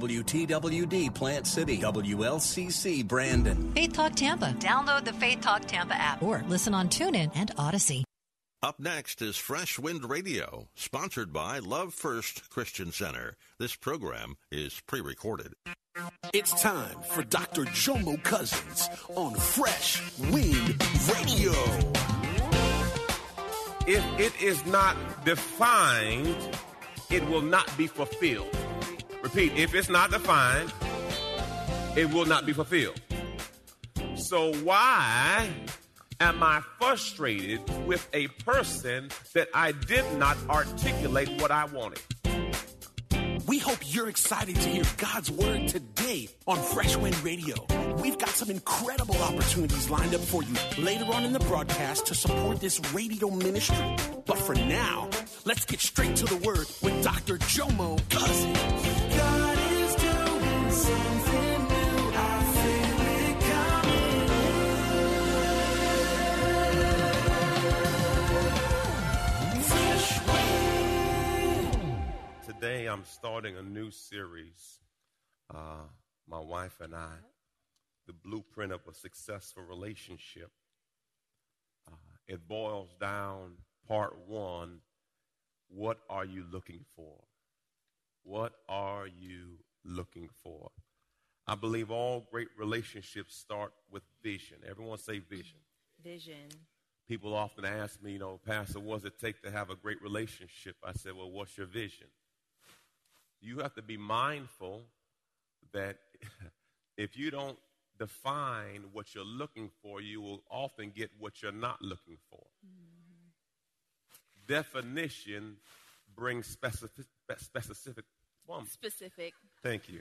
WTWD Plant City, WLCC Brandon. Faith Talk Tampa. Download the Faith Talk Tampa app or listen on TuneIn and Odyssey. Up next is Fresh Wind Radio, sponsored by Love First Christian Center. This program is pre-recorded. It's time for Dr. Jomo Cousins on Fresh Wind Radio. If it is not defined, it will not be fulfilled. Repeat, if it's not defined, it will not be fulfilled. So why am I frustrated with a person that I did not articulate what I wanted? We hope you're excited to hear God's word today on Fresh Wind Radio. We've got some incredible opportunities lined up for you later on in the broadcast to support this radio ministry. But for now, let's get straight to the word with Dr. Jomo Cousins. God is doing something new. I feel it coming. Fresh wind. Today I'm starting a new series. My wife and I, the blueprint of a successful relationship. It boils down part 1. What are you looking for? What are you looking for? I believe all great relationships start with vision. Everyone say vision. Vision. People often ask me, Pastor, what does it take to have a great relationship? I said, well, what's your vision? You have to be mindful that if you don't define what you're looking for, you will often get what you're not looking for. Mm-hmm. Definition brings specific. Thank you.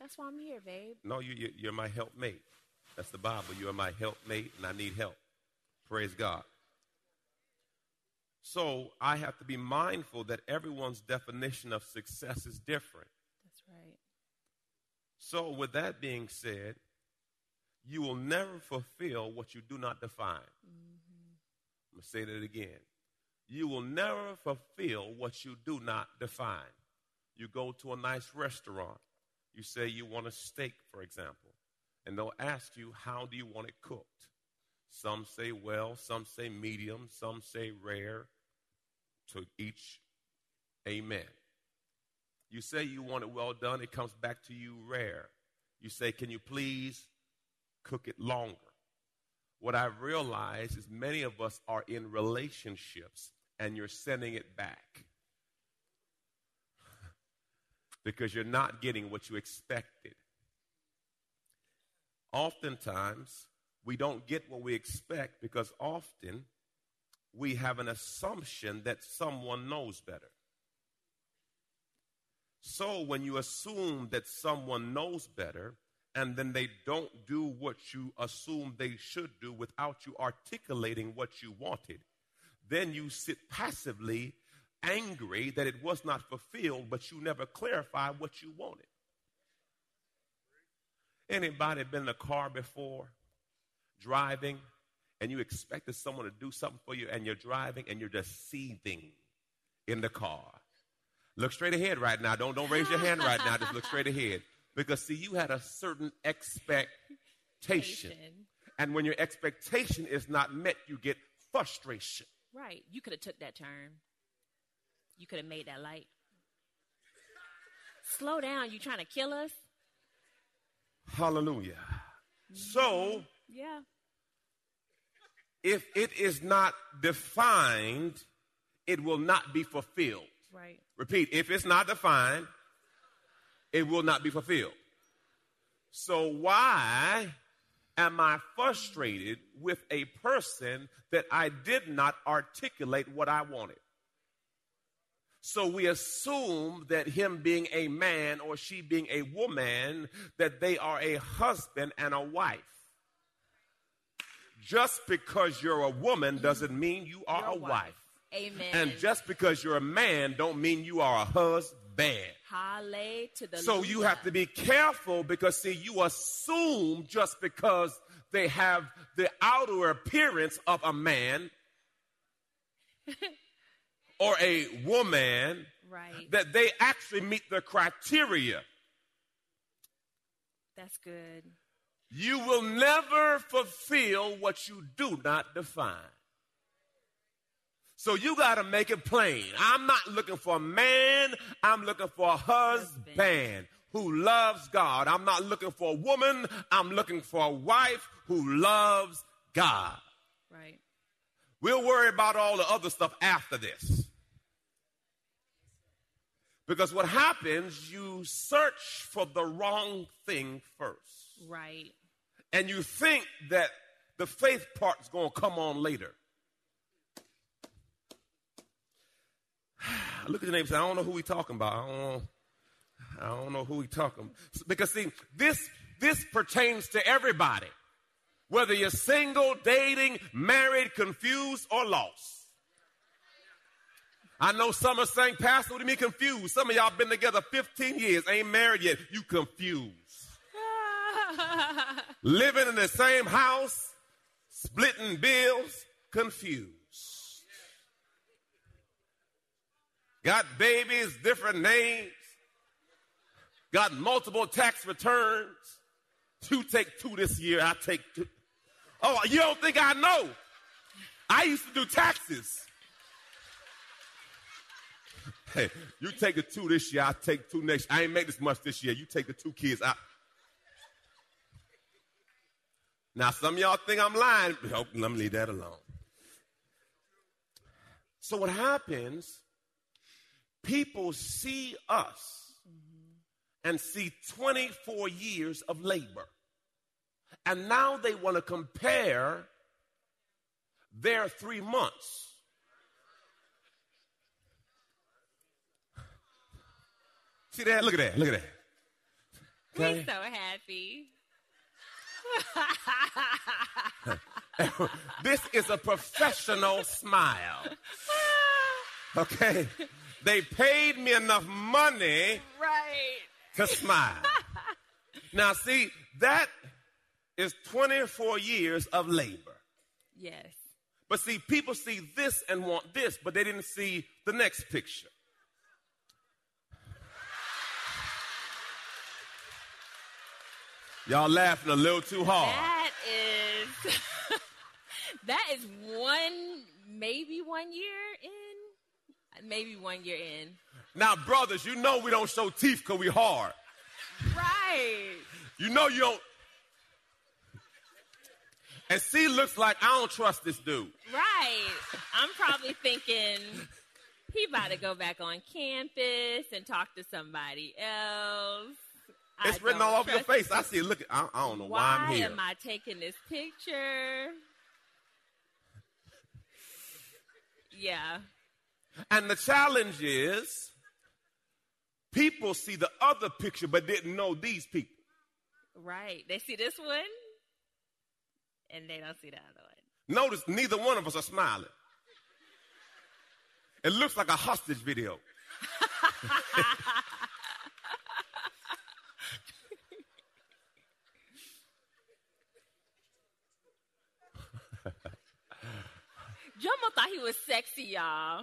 That's why I'm here, babe. No, you're my helpmate. That's the Bible. You are my helpmate, and I need help. Praise God. So I have to be mindful that everyone's definition of success is different. That's right. So with that being said, you will never fulfill what you do not define. Mm-hmm. I'm going to say that again. You will never fulfill what you do not define. You go to a nice restaurant. You say you want a steak, for example, and they'll ask you, how do you want it cooked? Some say well, some say medium, some say rare. To each, amen. You say you want it well done. It comes back to you rare. You say, can you please cook it longer? What I've realized is many of us are in relationships and you're sending it back because you're not getting what you expected. Oftentimes, we don't get what we expect because often we have an assumption that someone knows better. So when you assume that someone knows better, and then they don't do what you assume they should do without you articulating what you wanted, then you sit passively angry that it was not fulfilled, but you never clarify what you wanted. Anybody been in a car before, driving, and you expected someone to do something for you, and you're driving and you're deceiving in the car? Look straight ahead right now. Don't raise your hand right now. Just look straight ahead. Because, see, you had a certain expectation. And when your expectation is not met, you get frustration. Right. You could have took that turn. You could have made that light. Slow down. You trying to kill us? Hallelujah. So, yeah. If it is not defined, it will not be fulfilled. Right. Repeat, if it's not defined, it will not be fulfilled. So why am I frustrated with a person that I did not articulate what I wanted? So we assume that him being a man or she being a woman, that they are a husband and a wife. Just because you're a woman doesn't mean you are a wife. Amen. And just because you're a man don't mean you are a husband. Hallelujah. So you have to be careful because, see, you assume just because they have the outer appearance of a man or a woman, right, that they actually meet the criteria. That's good. You will never fulfill what you do not define. So you got to make it plain. I'm not looking for a man. I'm looking for a husband who loves God. I'm not looking for a woman. I'm looking for a wife who loves God. Right. We'll worry about all the other stuff after this. Because what happens, you search for the wrong thing first. Right. And you think that the faith part's going to come on later. I look at the neighbor and say, I don't know who we talking about. I don't know who we talking about. Because, see, this pertains to everybody, whether you're single, dating, married, confused, or lost. I know some are saying, Pastor, what do you mean confused? Some of y'all been together 15 years, ain't married yet. You confused. Living in the same house, splitting bills, confused. Got babies, different names. Got multiple tax returns. You take two this year, I take two. Oh, you don't think I know? I used to do taxes. Hey, you take the two this year, I take two next year. I ain't make this much this year. You take the two kids out. Now, some of y'all think I'm lying. Oh, let me leave that alone. So what happens, people see us and see 24 years of labor. And now they want to compare their 3 months. See that? Look at that. Look at that. Okay. We're so happy. This is a professional smile. Okay. They paid me enough money, right, to smile. Now, see, that is 24 years of labor. Yes. But see, people see this and want this, but they didn't see the next picture. Y'all laughing a little too hard. That is maybe one year in. Now, brothers, you know we don't show teeth because we hard. Right. You know you don't. And C looks like, I don't trust this dude. Right. I'm probably thinking he about to go back on campus and talk to somebody else. It's written all over your face. I see it. Look, I don't know why I'm here. Why am I taking this picture? Yeah. And the challenge is people see the other picture but didn't know these people. Right. They see this one and they don't see the other one. Notice neither one of us are smiling. It looks like a hostage video. Jomo thought he was sexy, y'all.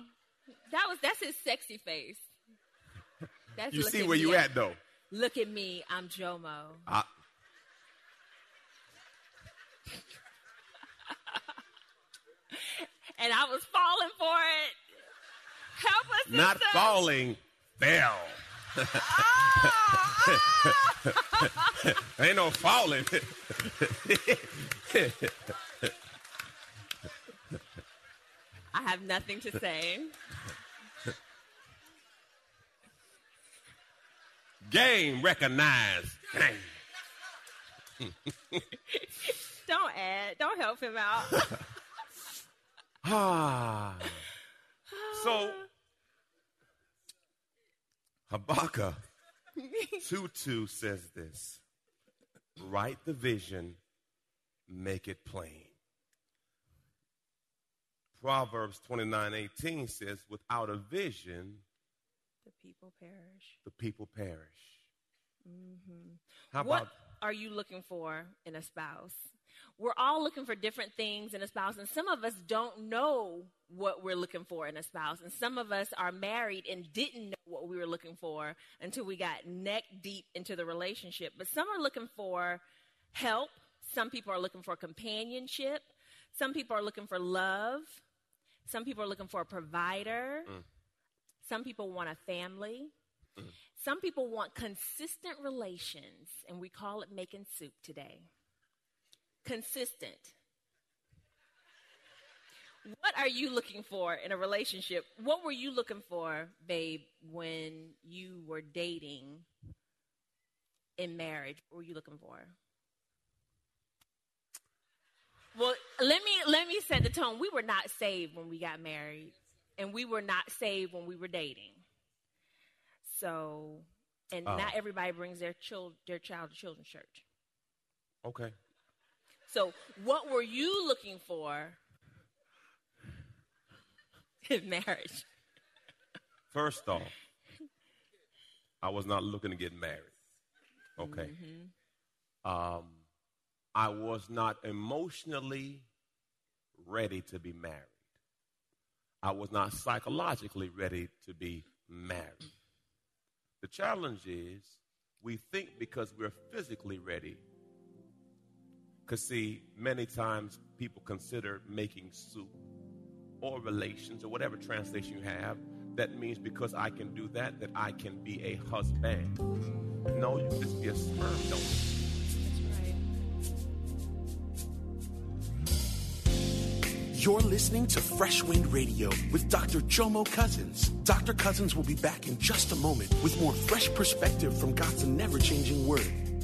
That's his sexy face. That's you see where you at, though. Look at me, I'm Jomo. And I was falling for it. Help us, sister. Not falling, fell. Oh. Ain't no falling. I have nothing to say. Game recognized. Don't help him out. So Habakkuk 2:2 says this, write the vision, make it plain. Proverbs 29:18 says, without a vision, the people perish. The people perish. Mm-hmm. What are you looking for in a spouse? We're all looking for different things in a spouse, and some of us don't know what we're looking for in a spouse, and some of us are married and didn't know what we were looking for until we got neck deep into the relationship. But some are looking for help. Some people are looking for companionship. Some people are looking for love. Some people are looking for a provider. Mm. Some people want a family. Mm. Some people want consistent relations, and we call it making soup today. Consistent. What are you looking for in a relationship? What were you looking for, babe, when you were dating in marriage? What were you looking for? Well, let me set the tone. We were not saved when we got married, and we were not saved when we were dating. So, and not everybody brings their child to children's church. Okay. So, what were you looking for in marriage? First off, I was not looking to get married. Okay. Mm-hmm. I was not emotionally ready to be married. I was not psychologically ready to be married. The challenge is we think because we're physically ready. Because, see, many times people consider making soup or relations or whatever translation you have. That means because I can do that I can be a husband. No, you can just be a sperm donor. You're listening to Fresh Wind Radio with Dr. Jomo Cousins. Dr. Cousins will be back in just a moment with more fresh perspective from God's never-changing word.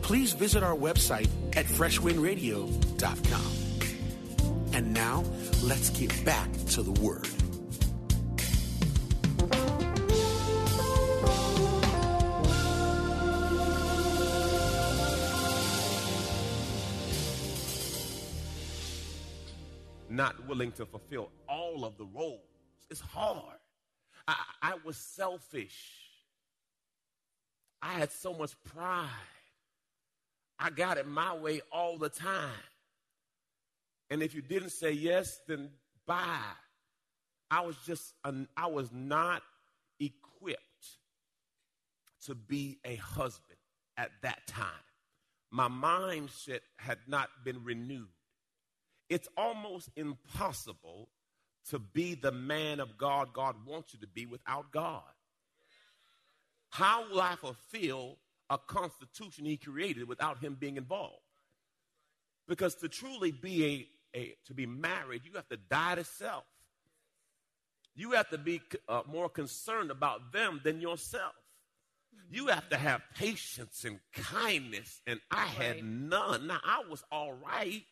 please visit our website at freshwindradio.com. And now, let's get back to the Word. Not willing to fulfill all of the roles. It's hard. I was selfish. I had so much pride. I got it my way all the time. And if you didn't say yes, then bye. I was not equipped to be a husband at that time. My mindset had not been renewed. It's almost impossible to be the man of God God wants you to be without God. How will I fulfill a constitution he created without him being involved? Because to truly be to be married, you have to die to self. You have to be more concerned about them than yourself. You have to have patience and kindness, and I had none. Now, I was all right.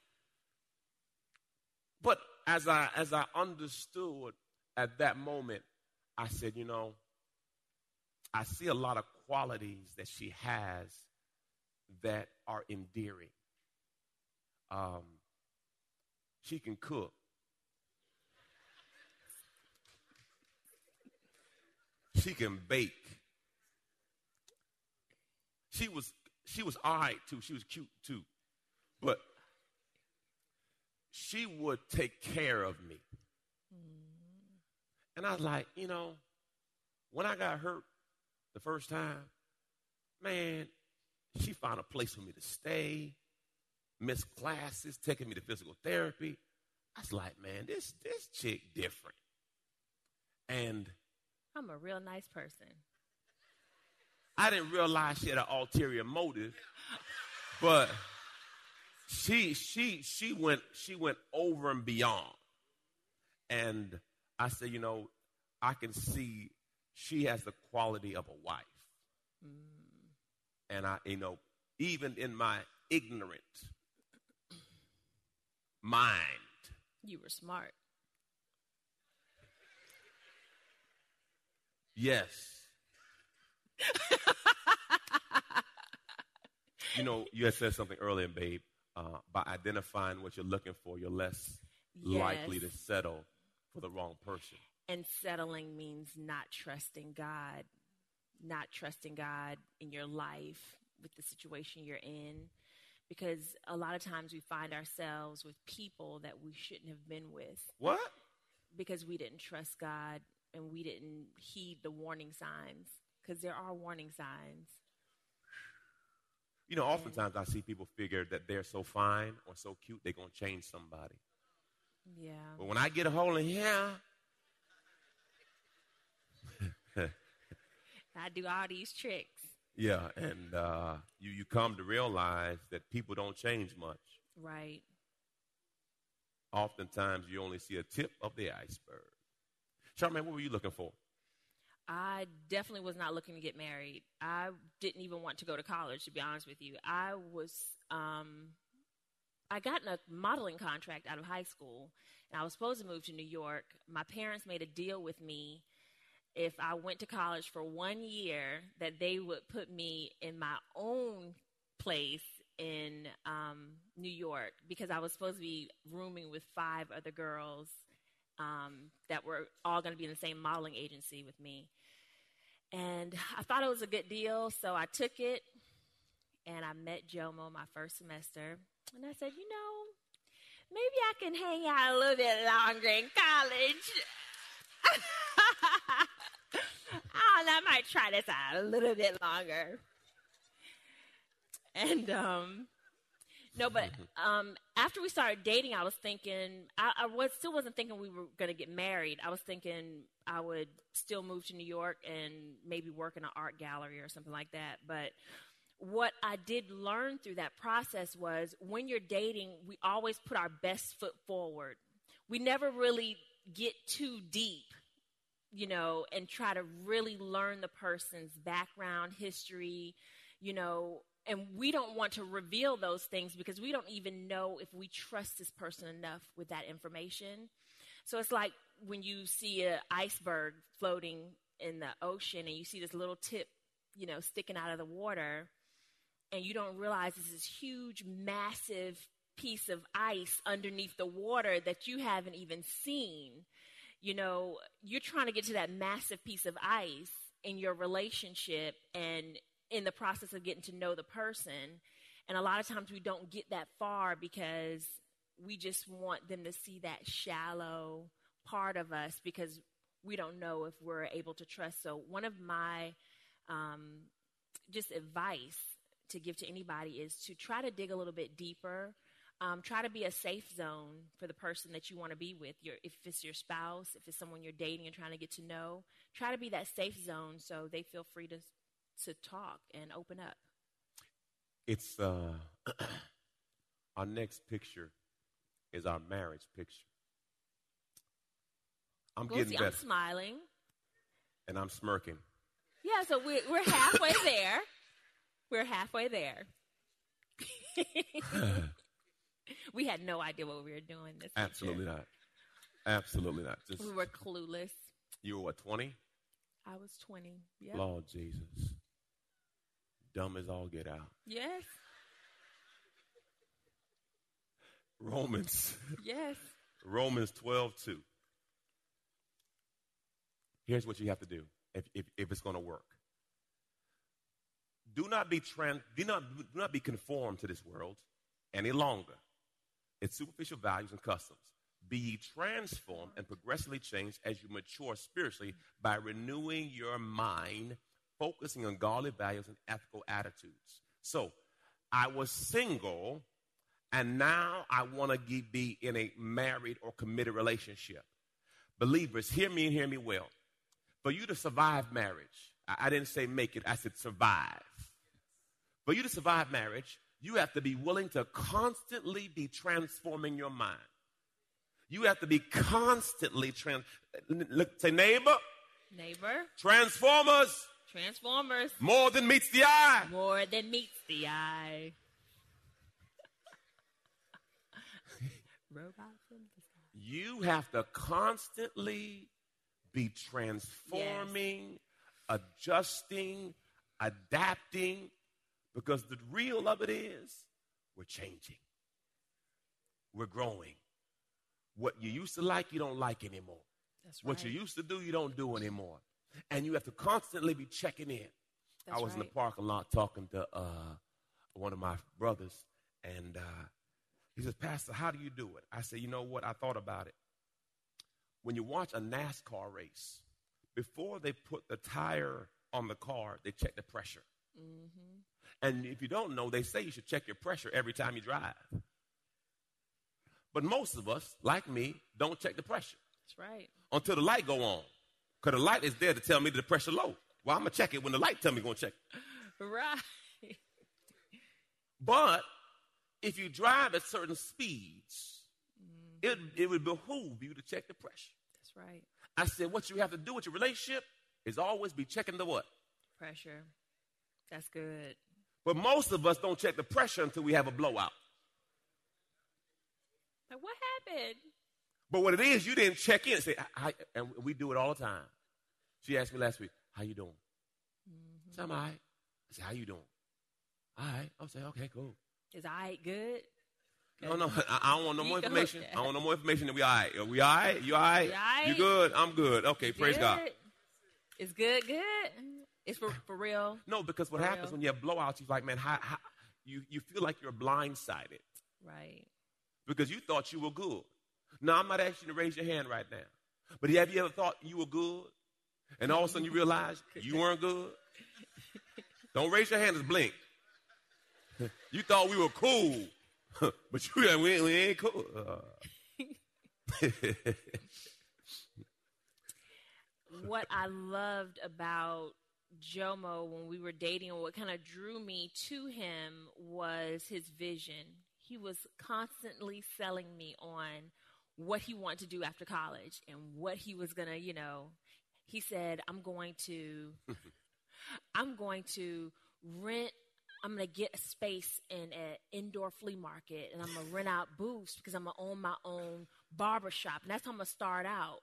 But as I understood at that moment, I said, you know, I see a lot of qualities that she has that are endearing. She can cook. She can bake. She was all right, too. She was cute, too. But she would take care of me. And I was like, you know, when I got hurt the first time, man, she found a place for me to stay, missed classes, taking me to physical therapy. I was like, man, this chick different. And I'm a real nice person. I didn't realize she had an ulterior motive, but she went over and beyond. And I said, you know, I can see she has the quality of a wife. And I, you know, even in my ignorant mind. You were smart. Yes. You know, you had said something earlier, babe. By identifying what you're looking for, you're less likely to settle for the wrong person. And settling means not trusting God. Not trusting God in your life with the situation you're in, because a lot of times we find ourselves with people that we shouldn't have been with. What? Because we didn't trust God and we didn't heed the warning signs, because there are warning signs. You know, oftentimes I see people figure that they're so fine or so cute, they're going to change somebody. Yeah. But when I get a hold of him, I do all these tricks. Yeah, and you come to realize that people don't change much. Right. Oftentimes, you only see a tip of the iceberg. Charmaine, what were you looking for? I definitely was not looking to get married. I didn't even want to go to college, to be honest with you. I was, I got in a modeling contract out of high school, and I was supposed to move to New York. My parents made a deal with me. If I went to college for 1 year, that they would put me in my own place in New York, because I was supposed to be rooming with 5 other girls that were all going to be in the same modeling agency with me. And I thought it was a good deal, so I took it, and I met Jomo my first semester. And I said, you know, maybe I can hang out a little bit longer in college. Oh, I might try this out a little bit longer. And after we started dating, I was thinking, I wasn't thinking we were going to get married. I was thinking I would still move to New York and maybe work in an art gallery or something like that. But what I did learn through that process was, when you're dating, we always put our best foot forward. We never really get too deep, you know, and try to really learn the person's background, history, you know, and we don't want to reveal those things because we don't even know if we trust this person enough with that information. So it's like when you see an iceberg floating in the ocean and you see this little tip, you know, sticking out of the water, and you don't realize this is huge, massive piece of ice underneath the water that you haven't even seen. You know, you're trying to get to that massive piece of ice in your relationship and in the process of getting to know the person. And a lot of times we don't get that far because we just want them to see that shallow part of us, because we don't know if we're able to trust. So one of my just advice to give to anybody is to try to dig a little bit deeper. Try to be a safe zone for the person that you want to be with. If it's your spouse, if it's someone you're dating and trying to get to know, try to be that safe zone so they feel free to talk and open up. It's our next picture is our marriage picture. I'm getting better. I'm smiling. And I'm smirking. Yeah, so we're halfway there. We're halfway there. We had no idea what we were doing this year. Absolutely not. Absolutely not. Just, we were clueless. You were what, 20? I was 20. Yeah. Lord Jesus. Dumb as all get out. Yes. Romans. Yes. Romans 12:2. Here's what you have to do if it's going to work. Do not be conformed to this world any longer. Its superficial values and customs. Be ye transformed and progressively changed as you mature spiritually by renewing your mind, focusing on godly values and ethical attitudes. So, I was single, and now I want to be in a married or committed relationship. Believers, hear me and hear me well. For you to survive marriage, I didn't say make it, I said survive. For you to survive marriage, you have to be willing to constantly be transforming your mind. You have to be constantly say neighbor, transformers, more than meets the eye. Robots in the sky. You have to constantly be transforming, yes, adjusting, adapting, because the real of it is we're changing. We're growing. What you used to like, you don't like anymore. That's right. What you used to do, you don't do anymore. And you have to constantly be checking in. That's I was right. In the parking lot talking to one of my brothers, and he says, Pastor, how do you do it? I said, you know what? I thought about it. When you watch a NASCAR race, before they put the tire on the car, they check the pressure. Mm-hmm. And if you don't know, they say you should check your pressure every time you drive. But most of us, like me, don't check the pressure. That's right. Until the light go on. Because the light is there to tell me that the pressure low. Well, I'm going to check it when the light tell me going to check it. Right. But if you drive at certain speeds, mm-hmm, it would behoove you to check the pressure. That's right. I said, what you have to do with your relationship is always be checking the what? Pressure. That's good. But most of us don't check the pressure until we have a blowout. Like, what happened? But what it is, you didn't check in and say, and we do it all the time. She asked me last week, how you doing? Mm-hmm. I said, I'm all right. I said, how you doing? All right. I said, okay, cool. Is all right good? No, no. I don't want no more information. I want no more information that we all right. Are we all right? You all right? You all right? You good? I'm good. Okay, praise good. God. It's good, good. It's for real. No, because what happens when you have blowouts, you're like, man, how, you feel like you're blindsided. Right. Because you thought you were good. Now, I'm not asking you to raise your hand right now. But have you ever thought you were good? And all of a sudden you realize you weren't good? Don't raise your hand, just blink. You thought we were cool. But you like, we ain't cool. What I loved about Jomo when we were dating, and what kind of drew me to him, was his vision. He was constantly selling me on what he wanted to do after college and what he was going to, he said, I'm going to rent. I'm going to get a space in an indoor flea market, and I'm going to rent out booths because I'm going to own my own barbershop. And that's how I'm going to start out.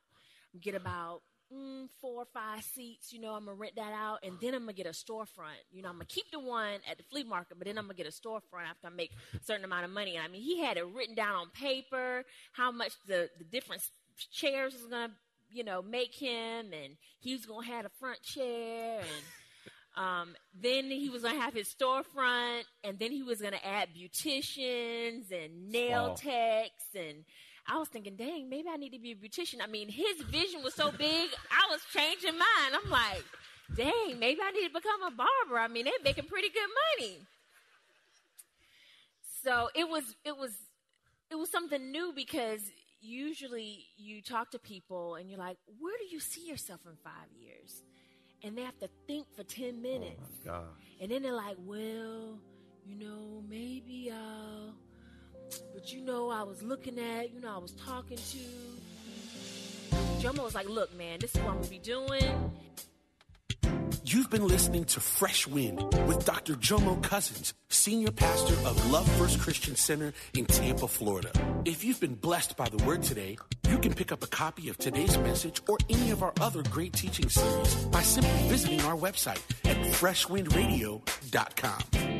Get about 4 or 5 seats, I'm going to rent that out, and then I'm going to get a storefront. I'm going to keep the one at the flea market, but then I'm going to get a storefront after I make a certain amount of money. And I mean, he had it written down on paper, how much the different chairs was going to, make him, and he was going to have a front chair, and then he was going to have his storefront, and then he was going to add beauticians and nail techs, and I was thinking, dang, maybe I need to be a beautician. I mean, his vision was so big, I was changing mine. I'm like, dang, maybe I need to become a barber. I mean, they're making pretty good money. So it was something new, because usually you talk to people and you're like, where do you see yourself in 5 years? And they have to think for 10 minutes. Oh my God. And then they're like, well, maybe But I was looking at, I was talking to. Jomo was like, look, man, this is what I'm going to be doing. You've been listening to Fresh Wind with Dr. Jomo Cousins, Senior Pastor of Love First Christian Center in Tampa, Florida. If you've been blessed by the word today, you can pick up a copy of today's message or any of our other great teaching series by simply visiting our website at FreshWindRadio.com.